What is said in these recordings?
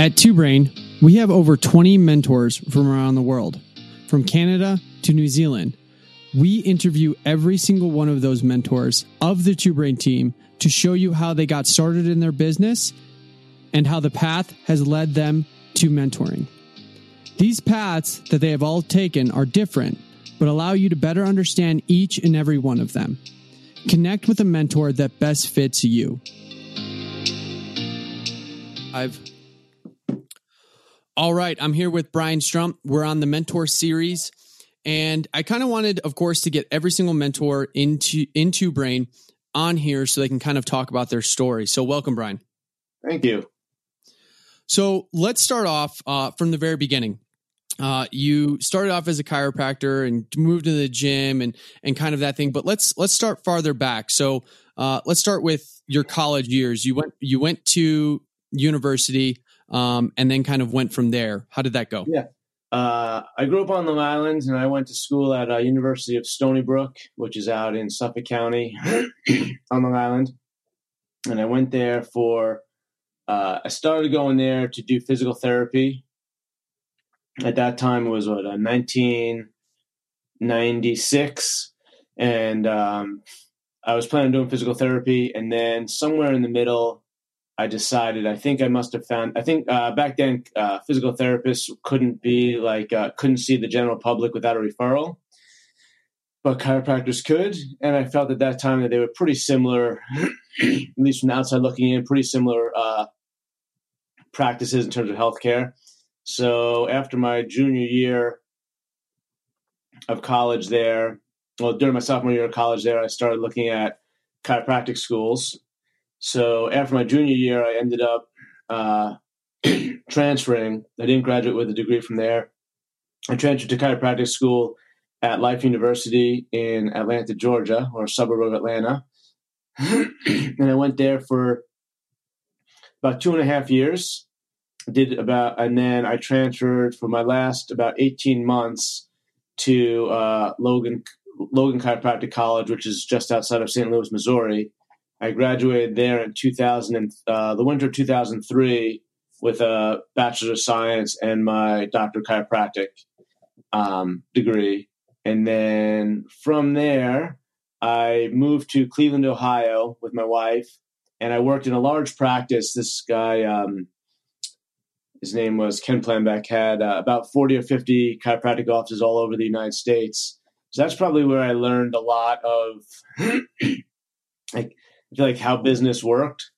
At TwoBrain, we have over 20 mentors from around the world, from Canada to New Zealand. We interview every single one of those mentors of the TwoBrain team to show you how they got started in their business and how the path has led them to mentoring. These paths that they have all taken are different, but allow you to better understand each and every one of them. Connect with a mentor that best fits you. All right, I'm here with Brian Strump. We're on the mentor series. And I kind of wanted, of course, to get every single mentor into Brain on here so they can kind of talk about their story. So welcome, Brian. Thank you. So let's start off from the very beginning. You started off as a chiropractor and moved to the gym and kind of that thing. But let's start farther back. So let's start with your college years. You went to university and then kind of went from there. How did that go? Yeah. I grew up on Long Island and I went to school at University of Stony Brook, which is out in Suffolk County on Long Island. And I went there for, I started going there to do physical therapy. At that time it was 1996. And, I was planning on doing physical therapy. And then somewhere in the middle, I decided, back then physical therapists couldn't see the general public without a referral, but chiropractors could. And I felt at that time that they were pretty similar, at least from the outside looking in, pretty similar practices in terms of healthcare. So after my junior year of college there, well, during my sophomore year of college there, I started looking at chiropractic schools. So after my junior year, I ended up transferring. I didn't graduate with a degree from there. I transferred to chiropractic school at Life University in Atlanta, Georgia, or a suburb of Atlanta. And I went there for about 2.5 years. And then I transferred for my last about 18 months to Logan Chiropractic College, which is just outside of St. Louis, Missouri. I graduated there in the winter of 2003 with a Bachelor of Science and my Doctor of Chiropractic degree. And then from there, I moved to Cleveland, Ohio with my wife, and I worked in a large practice. This guy, his name was Ken Planbeck, had about 40 or 50 chiropractic offices all over the United States. So that's probably where I learned a lot of I feel like how business worked,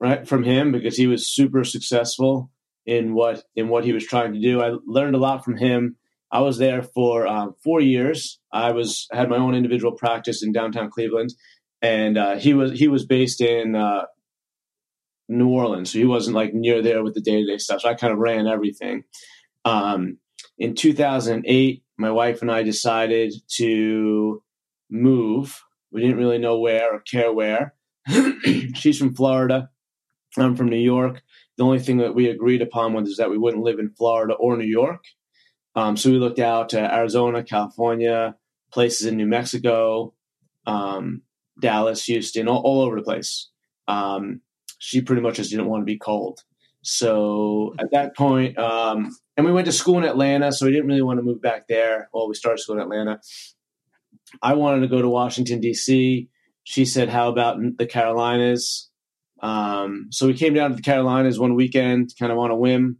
right, from him, because he was super successful in what he was trying to do. I learned a lot from him. I was there for 4 years. I had my own individual practice in downtown Cleveland, and he was based in New Orleans, so he wasn't like near there with the day-to-day stuff. So I kind of ran everything. In 2008, my wife and I decided to move. We didn't really know where or care where. She's from Florida. I'm from New York. The only thing that we agreed upon was that we wouldn't live in Florida or New York. So we looked out to Arizona, California, places in New Mexico, Dallas, Houston, all over the place. She pretty much just didn't want to be cold. So at that point, and we went to school in Atlanta, so we didn't really want to move back there. Well, we started school in Atlanta. I wanted to go to Washington, D.C. She said, how about the Carolinas? So we came down to the Carolinas one weekend, kind of on a whim.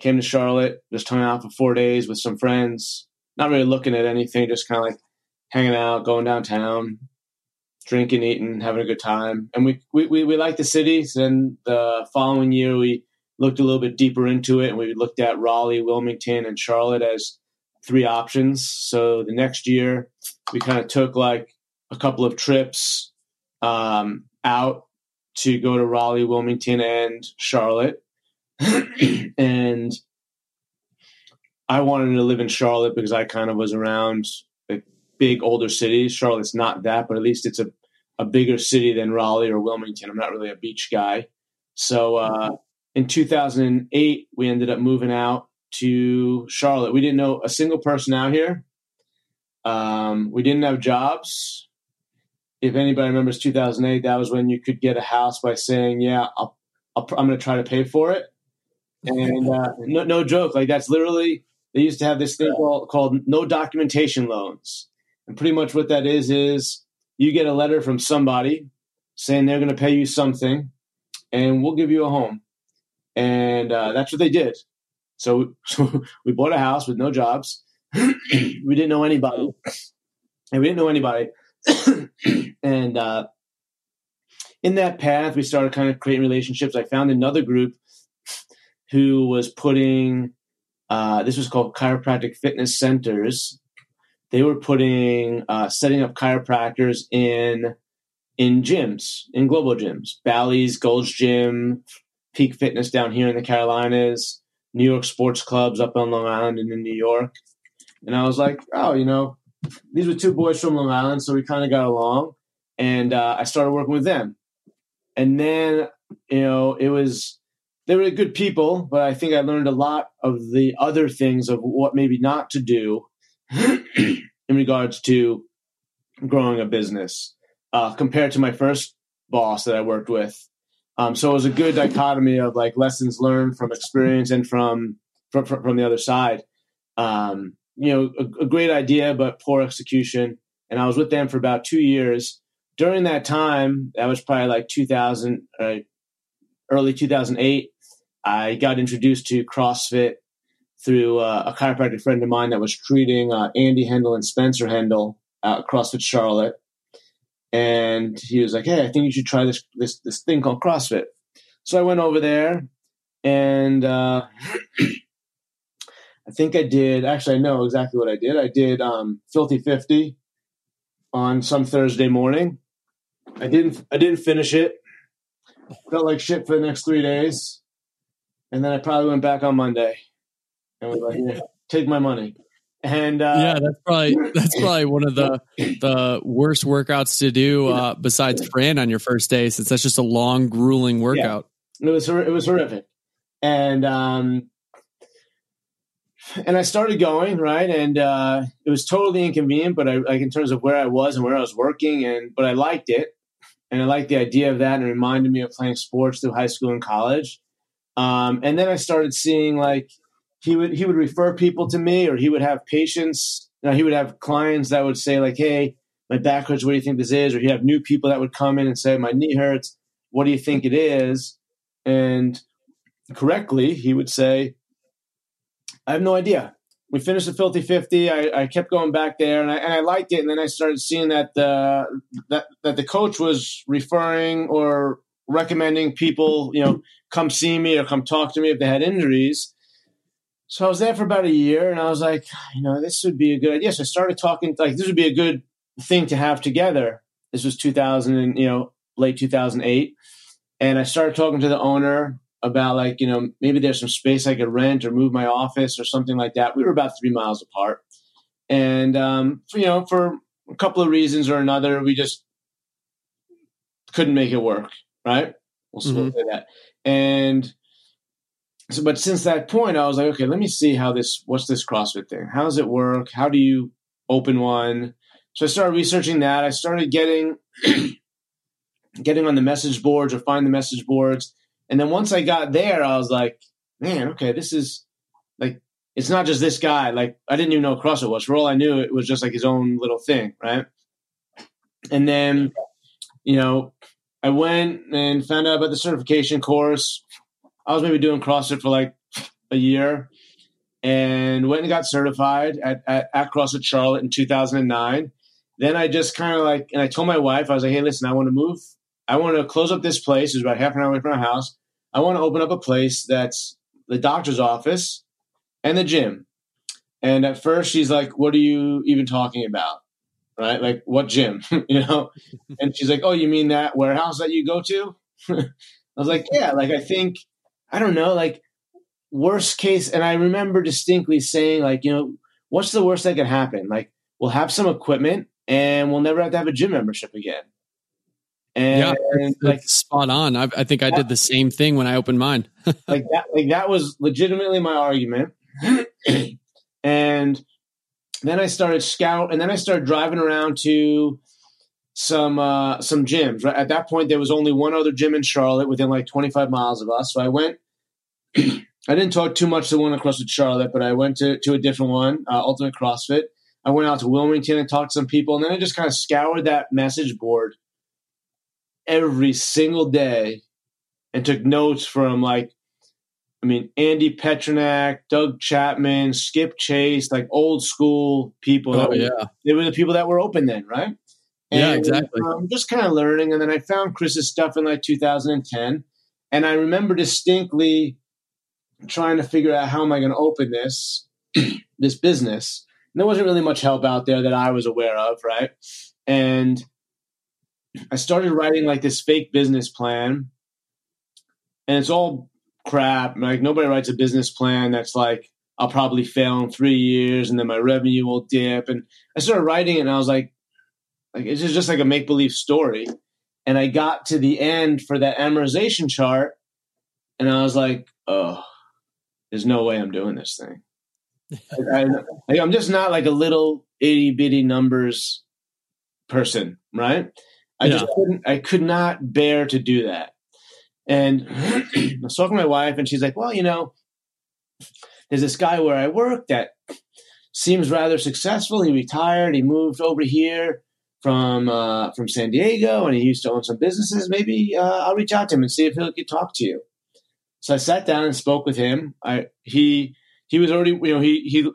Came to Charlotte, just hung out for 4 days with some friends. Not really looking at anything, just kind of like hanging out, going downtown, drinking, eating, having a good time. And we liked the city. Then the following year, we looked a little bit deeper into it, and we looked at Raleigh, Wilmington, and Charlotte as three options. So the next year, we kind of took like a couple of trips out to go to Raleigh, Wilmington, and Charlotte. And I wanted to live in Charlotte because I kind of was around like big older cities. Charlotte's not that, but at least it's a bigger city than Raleigh or Wilmington. I'm not really a beach guy. So in 2008, we ended up moving out to Charlotte. We didn't know a single person out here. We didn't have jobs. If anybody remembers 2008, that was when you could get a house by saying, yeah, I'm going to try to pay for it. And no joke, like that's literally, they used to have this thing called no documentation loans. And pretty much what that is you get a letter from somebody saying they're going to pay you something and we'll give you a home. And that's what they did. So we bought a house with no jobs. We didn't know anybody. And in that path, we started kind of creating relationships. I found another group who was putting, this was called Chiropractic Fitness Centers. They were putting, setting up chiropractors in gyms, in global gyms, Bally's, Gold's Gym, Peak Fitness down here in the Carolinas, New York Sports Clubs up on Long Island and in New York. And I was like, oh, you know, these were two boys from Long Island, so we kind of got along. And I started working with them. And then, you know, they were good people, but I think I learned a lot of the other things of what maybe not to do in regards to growing a business compared to my first boss that I worked with. So it was a good dichotomy of like lessons learned from experience and from the other side. You know, a great idea, but poor execution. And I was with them for about 2 years. During that time, that was probably like 2000, early 2008, I got introduced to CrossFit through a chiropractic friend of mine that was treating Andy Hendel and Spencer Hendel at CrossFit Charlotte. And he was like, hey, I think you should try this thing called CrossFit. So I went over there and I think I did – actually, I know exactly what I did. I did Filthy 50 on some Thursday morning. I didn't finish it. Felt like shit for the next 3 days. And then I probably went back on Monday. And was like, yeah, take my money. And yeah, that's probably one of the worst workouts to do besides Fran on your first day, since that's just a long, grueling workout. Yeah. It was horrific. And I started going, right? And it was totally inconvenient, but I, like in terms of where I was and where I was working, but I liked it. And I liked the idea of that, and it reminded me of playing sports through high school and college. And then I started seeing like he would refer people to me, or he would have patients. You know, he would have clients that would say like, "Hey, my back hurts. What do you think this is?" Or he'd have new people that would come in and say, "My knee hurts. What do you think it is?" And correctly, he would say, "I have no idea." We finished the Filthy 50. I kept going back there, and I liked it. And then I started seeing that the coach was referring or recommending people, you know, come see me or come talk to me if they had injuries. So I was there for about a year, and I was like, you know, this would be a good idea. So I started talking like this would be a good thing to have together. This was 2000, and, you know, late 2008, and I started talking to the owner about like, you know, maybe there's some space I could rent or move my office or something like that. We were about 3 miles apart. And, you know, for a couple of reasons or another, we just couldn't make it work. Right. We'll still say that. And so, but since that point, I was like, okay, let me see what's this CrossFit thing? How does it work? How do you open one? So I started researching that. I started getting on the message boards or find the message boards. And then once I got there, I was like, man, okay, this is like, it's not just this guy. Like, I didn't even know what CrossFit was. For all I knew, it was just like his own little thing, right? And then, you know, I went and found out about the certification course. I was maybe doing CrossFit for like a year and went and got certified at CrossFit Charlotte in 2009. Then I just kind of like, and I told my wife, I was like, hey, listen, I want to move. I want to close up this place. It's about half an hour away from our house. I want to open up a place that's the doctor's office and the gym. And at first she's like, what are you even talking about? Right? Like what gym, you know? And she's like, oh, you mean that warehouse that you go to? I was like, yeah, like, I think, I don't know, like worst case. And I remember distinctly saying like, you know, what's the worst that could happen? Like we'll have some equipment and we'll never have to have a gym membership again. And yeah, it's like spot on. I think I did the same thing when I opened mine. Like that was legitimately my argument. And then I started driving around to some gyms. Right at that point, there was only one other gym in Charlotte within like 25 miles of us. So I went I didn't talk too much to the one at CrossFit Charlotte, but I went to a different one, Ultimate CrossFit. I went out to Wilmington and talked to some people, and then I just kind of scoured that message board every single day and took notes from, like, I mean, Andy Petronak, Doug Chapman, Skip Chase, like old school people. They were the people that were open then, right? And, yeah, exactly. Just kind of learning. And then I found Chris's stuff in like 2010. And I remember distinctly trying to figure out how am I going to open this business. And there wasn't really much help out there that I was aware of, right? And I started writing like this fake business plan. And it's all crap. Like nobody writes a business plan that's like, I'll probably fail in 3 years and then my revenue will dip. And I started writing it and I was like it's just like a make-believe story. And I got to the end for that amortization chart and I was like, oh, there's no way I'm doing this thing. I'm just not like a little itty bitty numbers person, right? I could not bear to do that. And I was talking to my wife, and she's like, well, you know, there's this guy where I work that seems rather successful. He retired. He moved over here from San Diego, and he used to own some businesses. Maybe I'll reach out to him and see if he could talk to you. So I sat down and spoke with him. He was already, you know,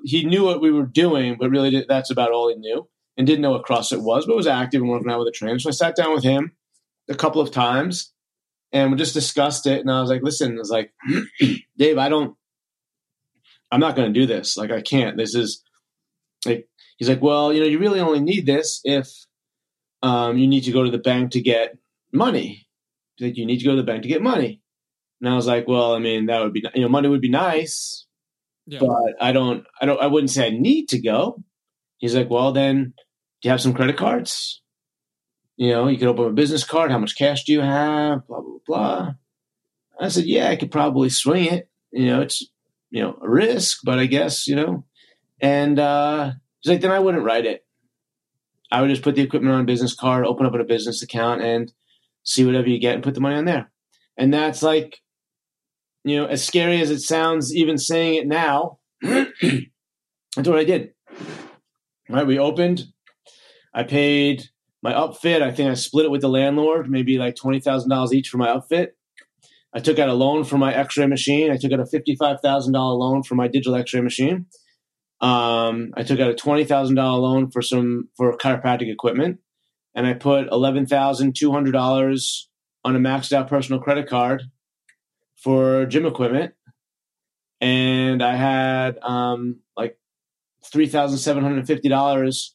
he knew what we were doing, but really that's about all he knew, and didn't know what CrossFit was, but was active and working out with a trainer. So I sat down with him a couple of times. And we just discussed it. And I was like, listen, I was like, Dave, I'm not going to do this. Like, I can't. This is like, he's like, well, you know, you really only need this if you need to go to the bank to get money. He's like, you need to go to the bank to get money. And I was like, well, I mean, that would be, you know, money would be nice, but I wouldn't say I need to go. He's like, well, then do you have some credit cards? You know, you could open a business card. How much cash do you have? Blah, blah, blah. I said, yeah, I could probably swing it. You know, it's, you know, a risk, but I guess, you know. And he's like, then I wouldn't write it. I would just put the equipment on a business card, open up a business account, and see whatever you get and put the money on there. And that's like, you know, as scary as it sounds, even saying it now, that's what I did. All right, we opened. I paid my upfit, I think I split it with the landlord, maybe like $20,000 each for my upfit. I took out a loan for my x-ray machine. I took out a $55,000 loan for my digital x-ray machine. I took out a $20,000 loan for chiropractic equipment. And I put $11,200 on a maxed out personal credit card for gym equipment. And I had like $3,750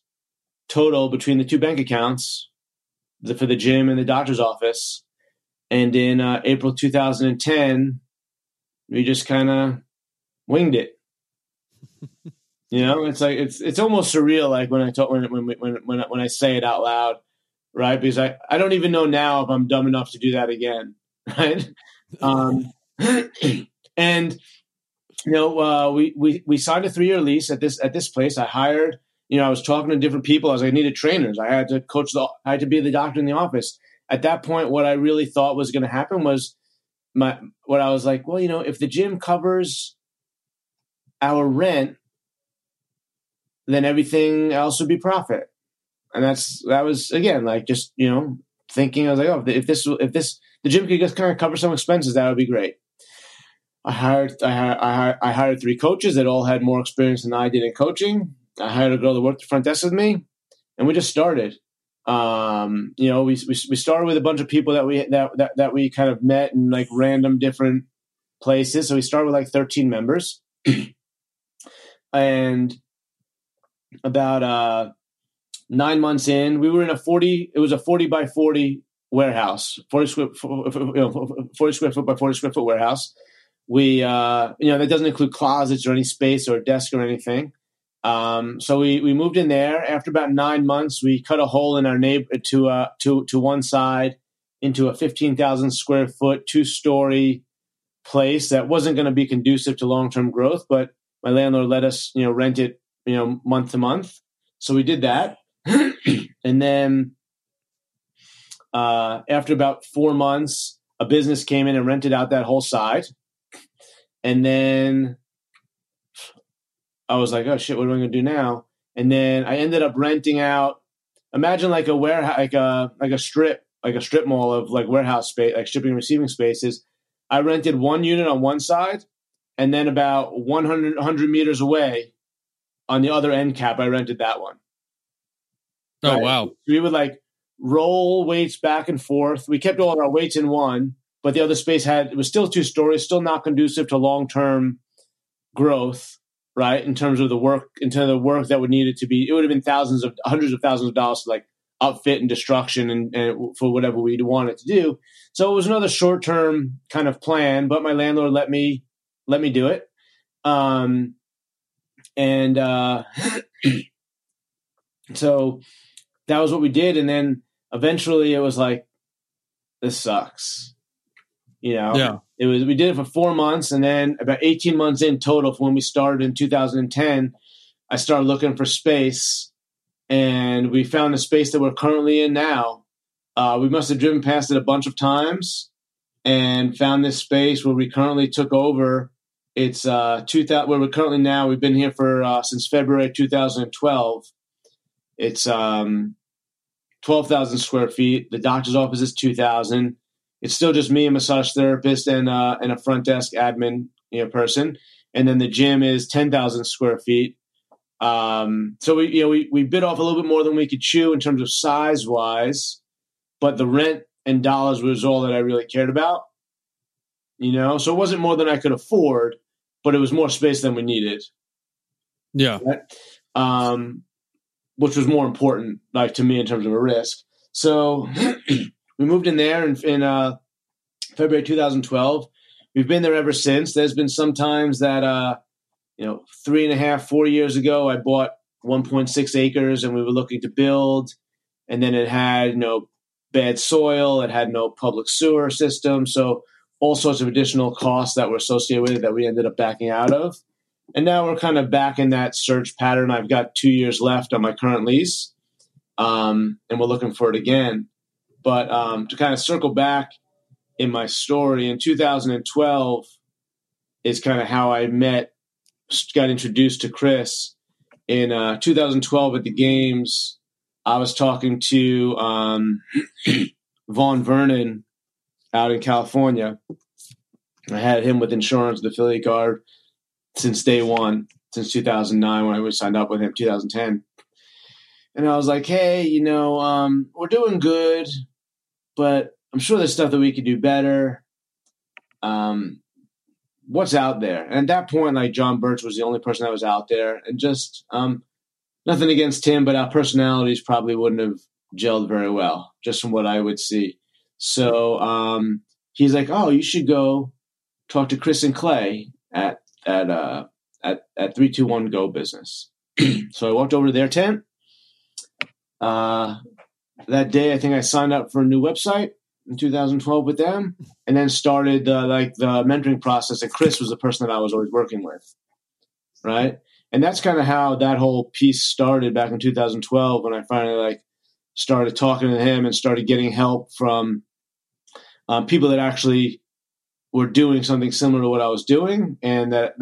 total between the two bank accounts for the gym and the doctor's office. And in April 2010, we just kind of winged it. You know, it's like it's almost surreal. Like when I talk when I say it out loud, right? Because I don't even know now if I'm dumb enough to do that again, right? And you know, we signed a 3-year lease at this place. I hired. You know, I was talking to different people. I was like, I needed trainers. I had to coach. I had to be the doctor in the office. At that point, what I really thought was going to happen was what I was like, well, you know, if the gym covers our rent, then everything else would be profit. And that was again, like just, you know, thinking, I was like, oh, if the gym could just kind of cover some expenses, that would be great. I hired 3 coaches that all had more experience than I did in coaching. I hired a girl that worked the front desk with me, and we just started. You know, we started with a bunch of people that we kind of met in like random different places. So we started with like 13 members, and about 9 months in, we were in a 40 by 40 warehouse, 40 square foot by 40 square foot warehouse. We, you know, that doesn't include closets or any space or a desk or anything. So we moved in there. After about 9 months, we cut a hole in our neighbor to one side into a 15,000 square foot 2-story place that wasn't going to be conducive to long-term growth, but my landlord let us, you know, rent it, you know, month to month. So we did that. And then, after about 4 months, a business came in and rented out that whole side. And then I was like, oh shit, what am I going to do now? And then I ended up renting out, imagine like a warehouse, like a strip mall of like warehouse space, like shipping and receiving spaces. I rented one unit on one side, and then about 100 meters away on the other end cap, I rented that one. Oh, right? Wow. We would like roll weights back and forth. We kept all of our weights in one, but the other space had, it was still two stories, still not conducive to long-term growth, right? In terms of the work, that would need it to be, it would have been hundreds of thousands of dollars to like upfit and destruction and for whatever we wanted to do. So it was another short-term kind of plan, but my landlord let me do it. So that was what we did. And then eventually it was like, this sucks. You know, yeah. We did it for 4 months, and then about 18 months in total from when we started in 2010, I started looking for space, and we found the space that we're currently in now. We must have driven past it a bunch of times and found this space where we currently took over. It's where we're currently now. We've been here for since February 2012. It's 12,000 square feet. The doctor's office is 2,000. It's still just me, a massage therapist, and a front desk admin person, and then the gym is 10,000 square feet. So we bit off a little bit more than we could chew in terms of size wise, but the rent and dollars was all that I really cared about. So it wasn't more than I could afford, but it was more space than we needed. Yeah, right? Which was more important, like to me in terms of a risk. So. We moved in there in February 2012. We've been there ever since. There's been some times that, 3.5, 4 years ago, I bought 1.6 acres and we were looking to build. And then it had no bad soil. It had no public sewer system. So all sorts of additional costs that were associated with it that we ended up backing out of. And now we're kind of back in that search pattern. I've got 2 years left on my current lease, and we're looking for it again. But to kind of circle back in my story, in 2012 is kind of how I got introduced to Chris. In 2012 at the games, I was talking to Vaughn Vernon out in California. I had him with insurance, the affiliate guard, since day one, since 2009 when I was signed up with him, 2010. And I was like, hey, we're doing good, but I'm sure there's stuff that we could do better. What's out there? And at that point, like John Birch was the only person that was out there, and just nothing against him, but our personalities probably wouldn't have gelled very well, just from what I would see. So he's like, oh, you should go talk to Chris and Clay at 321 Go Business. So I walked over to their tent. That day, I think I signed up for a new website in 2012 with them, and then started the mentoring process. And Chris was the person that I was always working with, right? And that's kind of how that whole piece started back in 2012 when I finally started talking to him and started getting help from people that actually were doing something similar to what I was doing, and that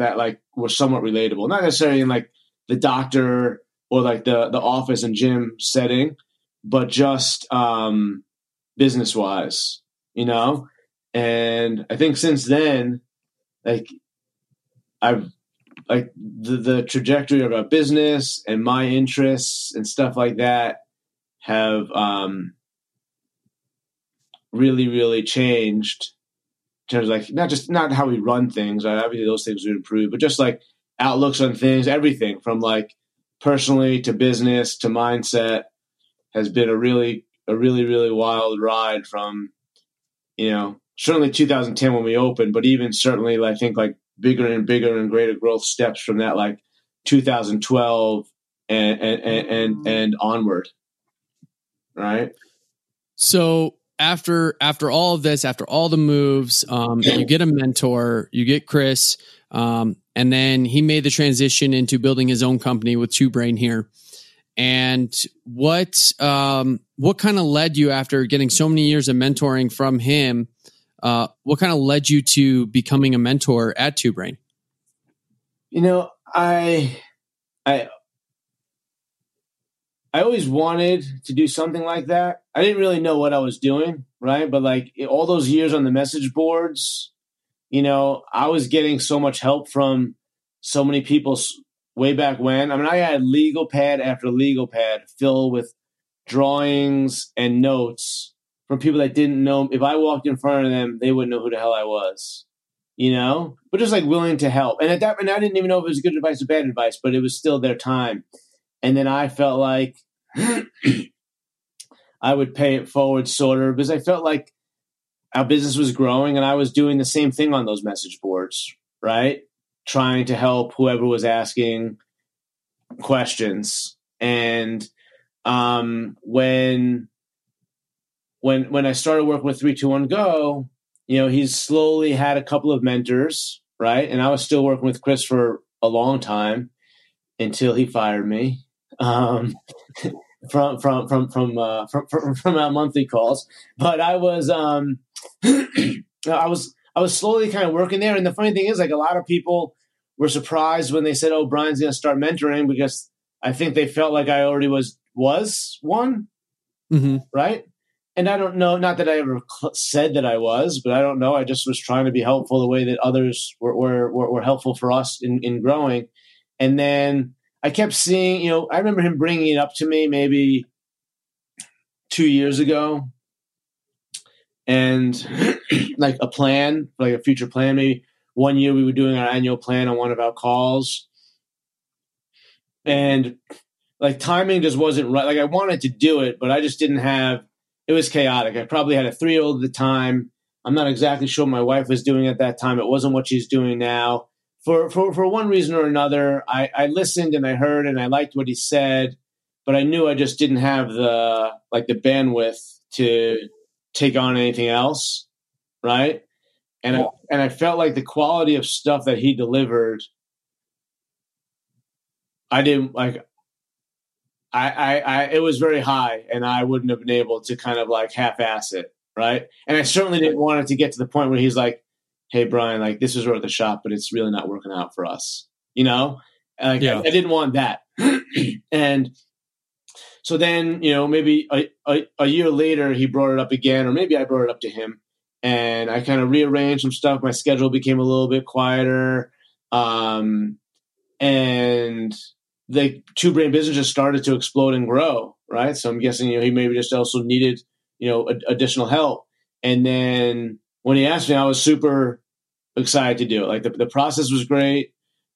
were somewhat relatable, not necessarily in the doctor or the office and gym setting, but just business-wise, And I think since then, the trajectory of our business and my interests and stuff like that have really, really changed in terms of not how we run things. Right? Obviously, those things would improve, but just outlooks on things, everything from personally to business to mindset has been a really wild ride from certainly 2010 when we opened, but even certainly I think bigger and bigger and greater growth steps from that 2012 and onward, right? So after all of this, after all the moves, you get a mentor, you get Chris, and then he made the transition into building his own company with TwoBrain here. And what kind of led you, after getting so many years of mentoring from him, What kind of led you to becoming a mentor at TwoBrain? You know, I always wanted to do something like that. I didn't really know what I was doing, right? But like all those years on the message boards, you know, I was getting so much help from so many people way back when. I mean, I had legal pad after legal pad filled with drawings and notes from people that didn't know. If I walked in front of them, they wouldn't know who the hell I was, you know, but just like willing to help. And at that point, I didn't even know if it was good advice or bad advice, but it was still their time. And then I felt like I would pay it forward sort of, because I felt like our business was growing and I was doing the same thing on those message boards, right? Trying to help whoever was asking questions. And when I started working with 321 Go, you know, he's slowly had a couple of mentors, right? And I was still working with Chris for a long time until he fired me from our monthly calls. But I was slowly kind of working there. And the funny thing is, like, a lot of people were surprised when they said, "Oh, Brian's going to start mentoring," because I think they felt like I already was one, mm-hmm. right? And I don't know, not that I ever said that I was, but I don't know. I just was trying to be helpful the way that others were helpful for us in growing. And then I kept seeing, you know, I remember him bringing it up to me maybe 2 years ago, and like a plan, like a future plan. Maybe one year we were doing our annual plan on one of our calls, and like timing just wasn't right. Like I wanted to do it, but I just didn't have, it was chaotic. I probably had a 3-year-old at the time. I'm not exactly sure what my wife was doing at that time. It wasn't what she's doing now. For one reason or another, I listened and I heard and I liked what he said, but I knew I just didn't have the bandwidth to take on anything else, right? And yeah. I felt like the quality of stuff that he delivered, I didn't like. It was very high, and I wouldn't have been able to kind of like half-ass it, right? And I certainly didn't want it to get to the point where he's like, "Hey, Brian, like this is worth a shot, but it's really not working out for us," you know? Like, yeah. I didn't want that. And so then, you know, maybe a year later, he brought it up again, or maybe I brought it up to him, and I kind of rearranged some stuff. My schedule became a little bit quieter. And the TwoBrain business just started to explode and grow, right? So I'm guessing, you know, he maybe just also needed, you know, additional help. And then when he asked me, I was super excited to do it. Like the process was great.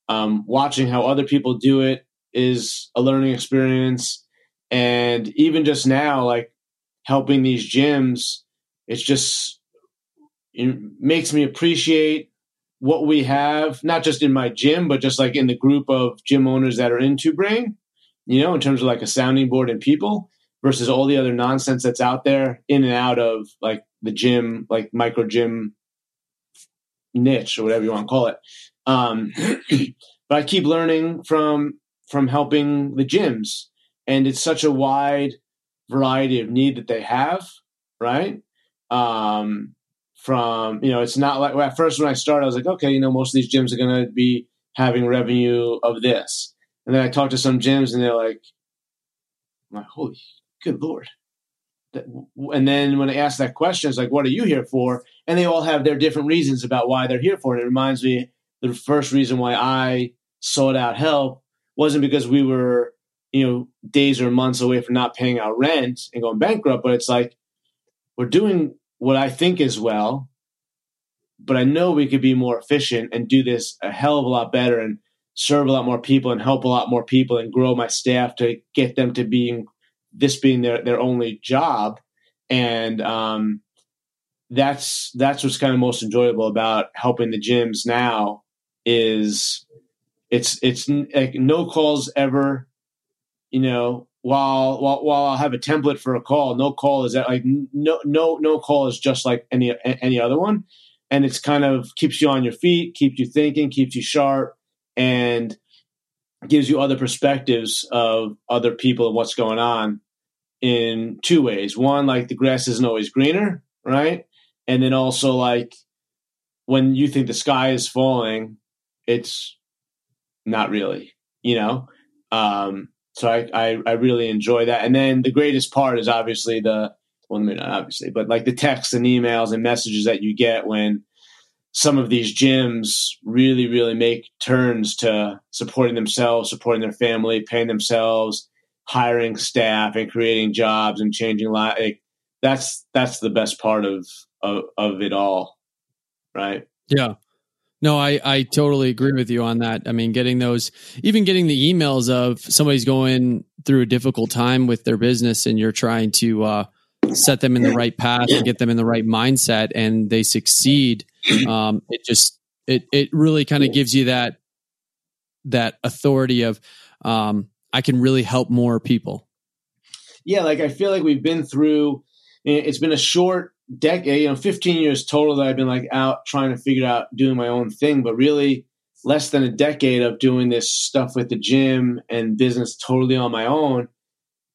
Watching how other people do it is a learning experience. And even just now, like helping these gyms, it's just, it makes me appreciate what we have, not just in my gym, but just like in the group of gym owners that are in TwoBrain, you know, in terms of like a sounding board and people versus all the other nonsense that's out there in and out of like the gym, like micro gym niche or whatever you want to call it. But I keep learning from helping the gyms, and it's such a wide variety of need that they have. Right. From, you know, it's not like, well, at first when I started, I was like, okay, you know, most of these gyms are going to be having revenue of this. And then I talked to some gyms and they're like, holy good Lord. And then when I asked that question, it's like, what are you here for? And they all have their different reasons about why they're here for it. It reminds me, the first reason why I sought out help wasn't because we were, you know, days or months away from not paying our rent and going bankrupt, but it's like, we're doing what I think is well, but I know we could be more efficient and do this a hell of a lot better and serve a lot more people and help a lot more people and grow my staff to get them to being this being their only job. And that's what's kind of most enjoyable about helping the gyms now is it's like no calls ever, you know, while I'll have a template for a call, no call is that like no call is just like any other one. And it's kind of keeps you on your feet, keeps you thinking, keeps you sharp, and gives you other perspectives of other people and what's going on in two ways. One, like the grass isn't always greener, right? And then also, like, when you think the sky is falling, it's not really, you know? So I really enjoy that. And then the greatest part is obviously the, well, I mean, not obviously, but like the texts and emails and messages that you get when some of these gyms really, really make turns to supporting themselves, supporting their family, paying themselves, hiring staff and creating jobs and changing lives. Like, that's the best part of it all. Right. Yeah. No, I totally agree with you on that. I mean, getting the emails of somebody's going through a difficult time with their business and you're trying to set them in the right path and get them in the right mindset and they succeed. It really kind of gives you that authority of, I can really help more people. Yeah. Like, I feel like we've been through, it's been a short decade, 15 years total that I've been like out trying to figure out doing my own thing, but really less than a decade of doing this stuff with the gym and business totally on my own.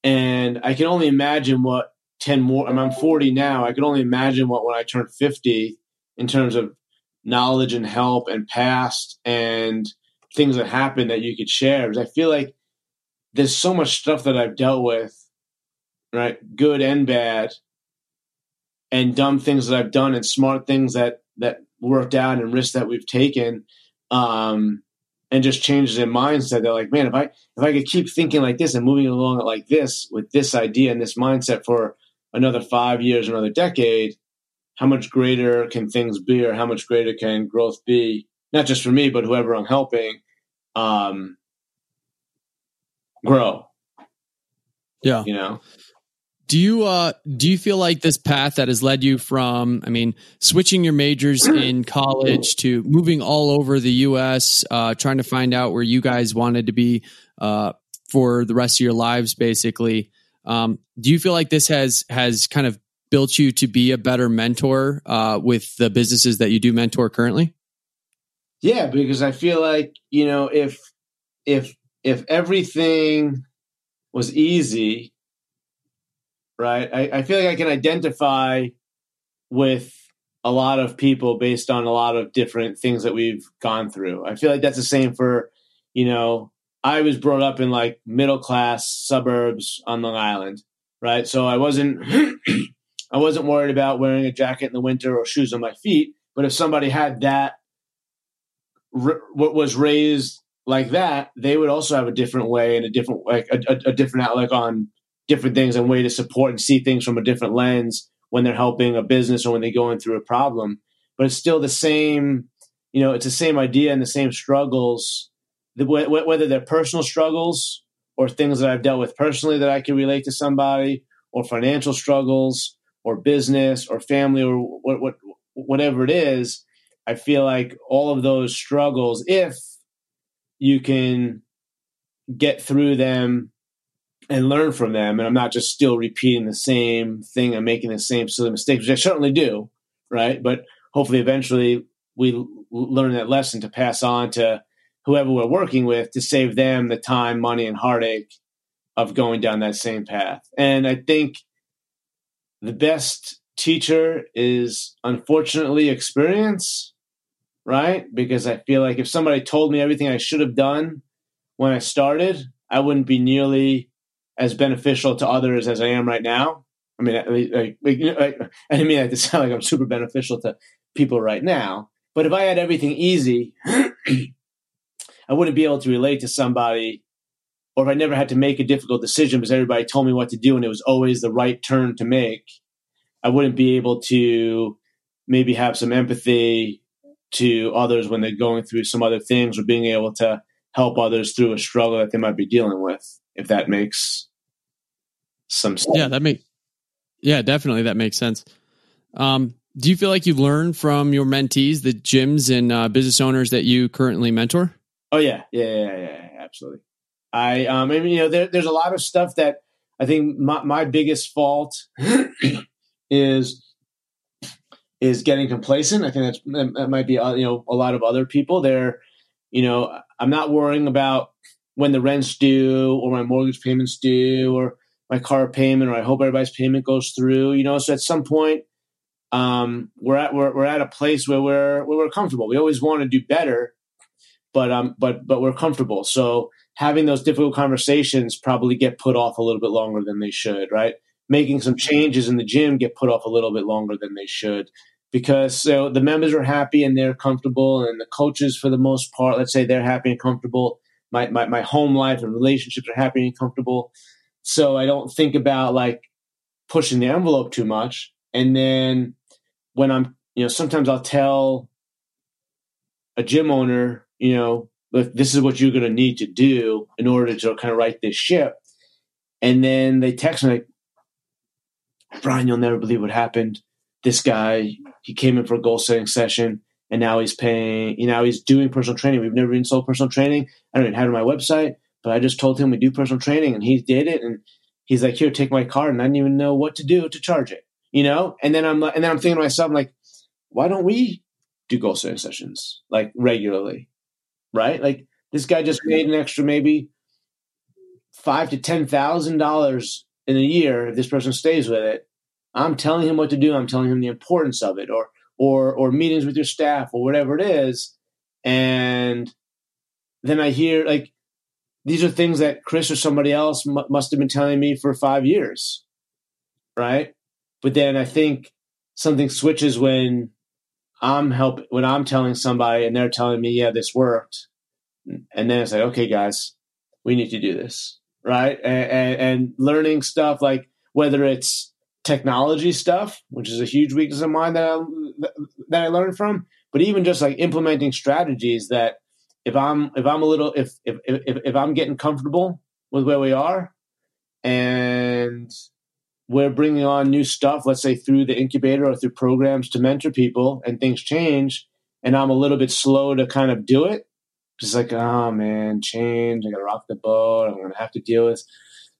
And I can only imagine what 10 more, I'm 40 now. I can only imagine what, when I turn 50 in terms of knowledge and help and past and things that happened that you could share. Because I feel like there's so much stuff that I've dealt with, right? Good and bad, and dumb things that I've done and smart things that worked out and risks that we've taken, and just changes in mindset. They're like, man, if I could keep thinking like this and moving along like this with this idea and this mindset for another 5 years, another decade, how much greater can things be, or how much greater can growth be? Not just for me, but whoever I'm helping grow. Yeah. You know? Do you feel like this path that has led you from, I mean, switching your majors in college to moving all over the US, trying to find out where you guys wanted to be for the rest of your lives, basically. Do you feel like this has kind of built you to be a better mentor with the businesses that you do mentor currently? Yeah, because I feel like, if everything was easy, right? I feel like I can identify with a lot of people based on a lot of different things that we've gone through. I feel like that's the same for, I was brought up in like middle class suburbs on Long Island, right? So I wasn't worried about wearing a jacket in the winter or shoes on my feet. But if somebody had that, what was raised like that, they would also have a different way and a different outlook on different things and way to support and see things from a different lens when they're helping a business or when they're going through a problem. But it's still the same, it's the same idea and the same struggles, whether they're personal struggles or things that I've dealt with personally that I can relate to somebody, or financial struggles or business or family or whatever it is. I feel like all of those struggles, if you can get through them and learn from them, and I'm not just still repeating the same thing and making the same silly mistakes, which I certainly do, right? But hopefully eventually we learn that lesson to pass on to whoever we're working with to save them the time, money, and heartache of going down that same path. And I think the best teacher is, unfortunately, experience, right? Because I feel like if somebody told me everything I should have done when I started, I wouldn't be nearly as beneficial to others as I am right now. I mean, I didn't mean that to sound like I'm super beneficial to people right now, but if I had everything easy, I wouldn't be able to relate to somebody, or if I never had to make a difficult decision because everybody told me what to do and it was always the right turn to make, I wouldn't be able to maybe have some empathy to others when they're going through some other things, or being able to help others through a struggle that they might be dealing with. If that makes some sense. Yeah, definitely. That makes sense. Do you feel like you've learned from your mentees, the gyms and business owners that you currently mentor? Oh yeah, absolutely. There's a lot of stuff that I think my biggest fault is getting complacent. I think that might be, a lot of other people. They're, I'm not worrying about when the rent's due or my mortgage payment's due or my car payment, or I hope everybody's payment goes through, so at some point we're at a place where we're comfortable. We always want to do better, but we're comfortable. So having those difficult conversations probably get put off a little bit longer than they should, right? Making some changes in the gym get put off a little bit longer than they should, because so the members are happy and they're comfortable, and the coaches, for the most part, let's say they're happy and comfortable. My home life and relationships are happy and comfortable. So I don't think about like pushing the envelope too much. And then when I'm, sometimes I'll tell a gym owner, look, this is what you're going to need to do in order to kind of right this ship. And then they text me like, Brian, you'll never believe what happened. This guy, he came in for a goal setting session, and now he's paying, now he's doing personal training. We've never even sold personal training. I don't even have it on my website, but I just told him we do personal training, and he did it. And he's like, here, take my card. And I didn't even know what to do to charge it, And then I'm thinking to myself, I'm like, why don't we do goal setting sessions like regularly? Right? Like, this guy just made an extra, maybe $5,000 to $10,000 in a year. If this person stays with it, I'm telling him what to do. I'm telling him the importance of it, or meetings with your staff, or whatever it is. And then I hear like, these are things that Chris or somebody else must have been telling me for 5 years. Right. But then I think something switches when I'm telling somebody and they're telling me, yeah, this worked. And then it's like, okay, guys, we need to do this. Right. And learning stuff, like whether it's technology stuff, which is a huge weakness of mine that I learned from, but even just like implementing strategies that if I'm getting comfortable with where we are, and we're bringing on new stuff, let's say through the incubator or through programs to mentor people, and things change, and I'm a little bit slow to kind of do it, just like, oh man, change, I gotta rock the boat, I'm gonna have to deal with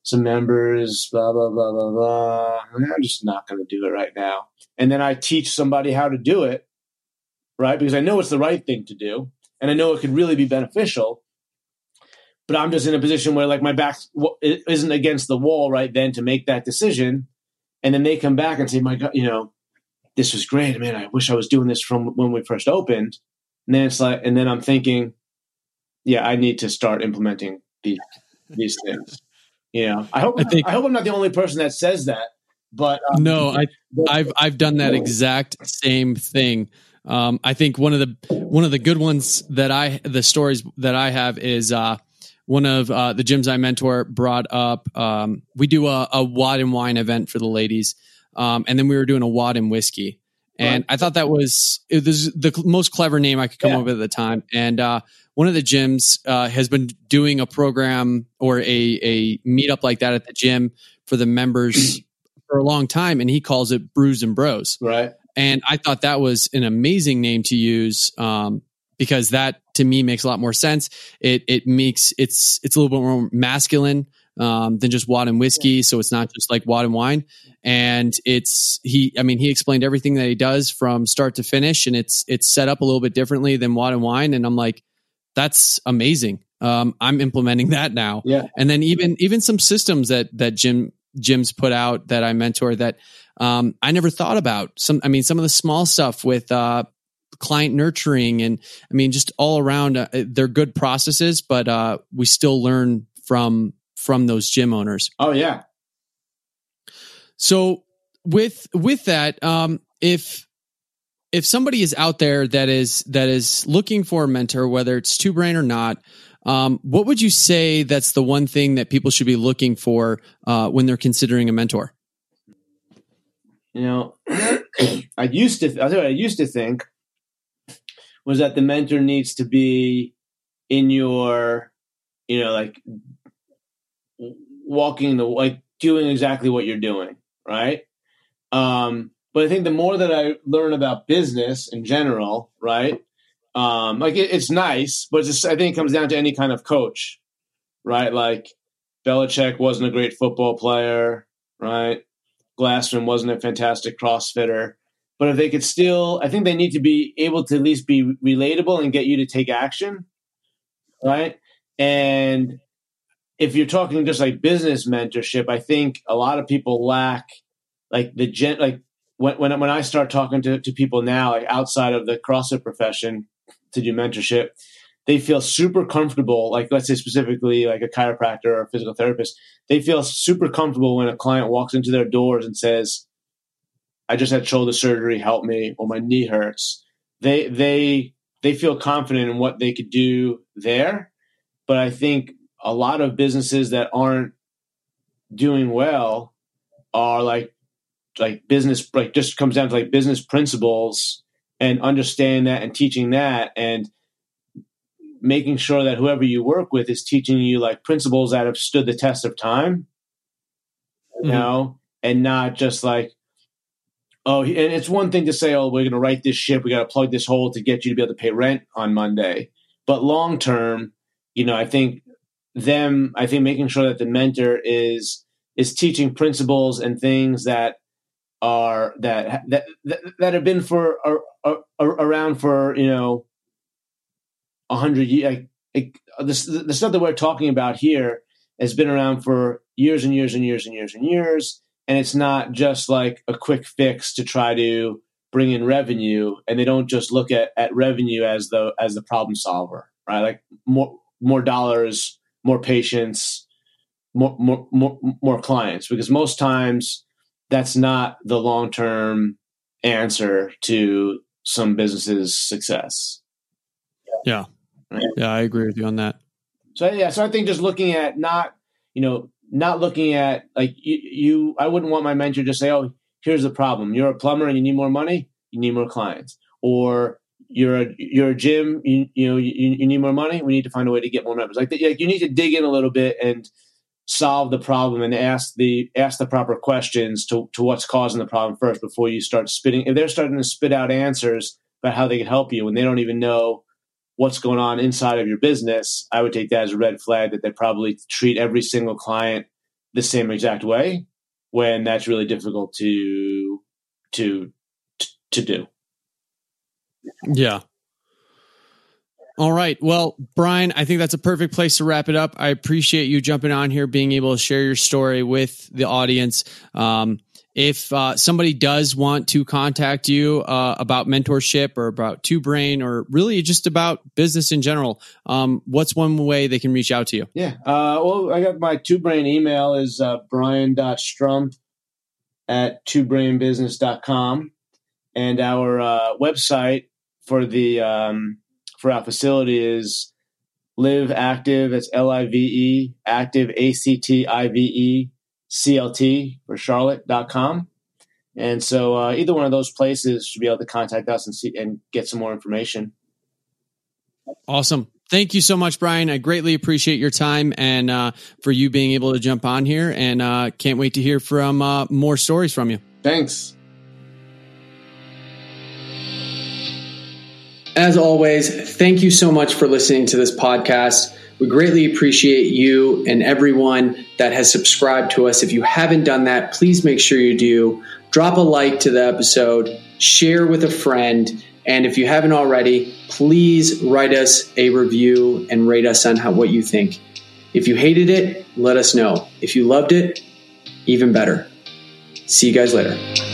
some members, blah, blah, blah, blah, blah. I'm just not going to do it right now. And then I teach somebody how to do it, right? Because I know it's the right thing to do, and I know it could really be beneficial, but I'm just in a position where like my back isn't against the wall right then to make that decision. And then they come back and say, my God, this was great, man. I wish I was doing this from when we first opened. And then it's like, and then I'm thinking, yeah, I need to start implementing these things. Yeah, I hope I'm not the only person that says that, but no, I've done that exact same thing. I think one of the good ones the stories that I have is one of the gyms I mentor brought up. We do a wad and wine event for the ladies, and then we were doing a wad and whiskey, and right. I thought that was the most clever name I could come up with at the time, and. One of the gyms has been doing a program or a meetup like that at the gym for the members for a long time, and he calls it Brews and Bros. Right. And I thought that was an amazing name to use because that to me makes a lot more sense. It's a little bit more masculine than just wad and whiskey, so it's not just like wad and wine. And he explained everything that he does from start to finish, and it's set up a little bit differently than wad and wine. And I'm like, that's amazing. I'm implementing that now. Yeah. And then even some systems that gyms put out that I mentor that I never thought about. Some of the small stuff with client nurturing, and just all around they're good processes, but we still learn from those gym owners. Oh yeah. So with that, if somebody is out there that is looking for a mentor, whether it's TwoBrain or not, what would you say that's the one thing that people should be looking for when they're considering a mentor? I used to think was that the mentor needs to be in your, like walking the, like doing exactly what you're doing. Right. But I think the more that I learn about business in general, right? It's nice, but I think it comes down to any kind of coach, right? Like Belichick wasn't a great football player, right? Glassman wasn't a fantastic CrossFitter, but if they could still, I think they need to be able to at least be relatable and get you to take action, right? And if you're talking just like business mentorship, I think a lot of people lack like the when I start talking to people now, like outside of the CrossFit profession, to do mentorship, they feel super comfortable. Like, let's say specifically like a chiropractor or a physical therapist, they feel super comfortable when a client walks into their doors and says, I just had shoulder surgery, help me, or my knee hurts. They feel confident in what they could do there. But I think a lot of businesses that aren't doing well are like business, like just comes down to like business principles and understanding that and teaching that and making sure that whoever you work with is teaching you like principles that have stood the test of time, you know, and not just like, oh, and it's one thing to say, oh, we're going to write this ship. We got to plug this hole to get you to be able to pay rent on Monday. But long term, you know, I think making sure that the mentor is teaching principles and things that are, that have been for, are around for, you know, 100 years. The stuff that we're talking about here has been around for years and years and years and years and years. And it's not just like a quick fix to try to bring in revenue. And they don't just look at revenue as the problem solver, right? Like more dollars, more patients, more clients, because most times that's not the long-term answer to some business's success. Yeah. Right? Yeah. I agree with you on that. So, yeah. So I think just looking at not looking at like you, I wouldn't want my mentor to say, oh, here's the problem. You're a plumber and you need more money. You need more clients. Or you're a gym. You need more money. We need to find a way to get more members. Like you need to dig in a little bit and solve the problem and ask the proper questions to what's causing the problem first before you start spitting. If they're starting to spit out answers about how they can help you and they don't even know what's going on inside of your business, I would take that as a red flag that they probably treat every single client the same exact way, when that's really difficult to do. Yeah. All right. Well, Brian, I think that's a perfect place to wrap it up. I appreciate you jumping on here, being able to share your story with the audience. If somebody does want to contact you about mentorship or about TwoBrain or really just about business in general, what's one way they can reach out to you? Yeah. Well, I got my TwoBrain email is brian.strump@twobrainbusiness.com. And our website for our facility is LiveActive. That's LIVE, active, ACTIVE. CLT or Charlotte.com. And so either one of those places should be able to contact us and see and get some more information. Awesome. Thank you so much, Brian. I greatly appreciate your time and for you being able to jump on here, and can't wait to hear from more stories from you. Thanks. As always, thank you so much for listening to this podcast. We greatly appreciate you and everyone that has subscribed to us. If you haven't done that, please make sure you do. Drop a like to the episode, share with a friend, and if you haven't already, please write us a review and rate us on what you think. If you hated it, let us know. If you loved it, even better. See you guys later.